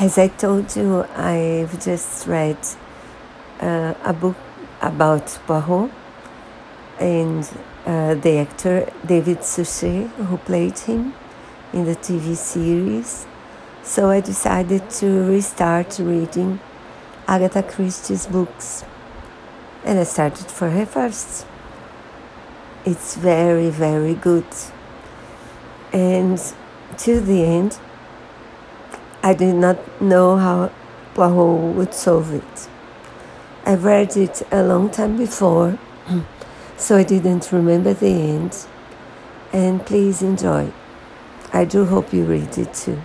As I told you, I've just read a book about Poirot and the actor David Suchet, who played him in the TV series. So I decided to restart reading Agatha Christie's books. And I started for her first. It's very, very good. And to the end, I did not know how Poirot would solve it. I've read it a long time before, so I didn't remember the end. And please enjoy. I do hope you read it too.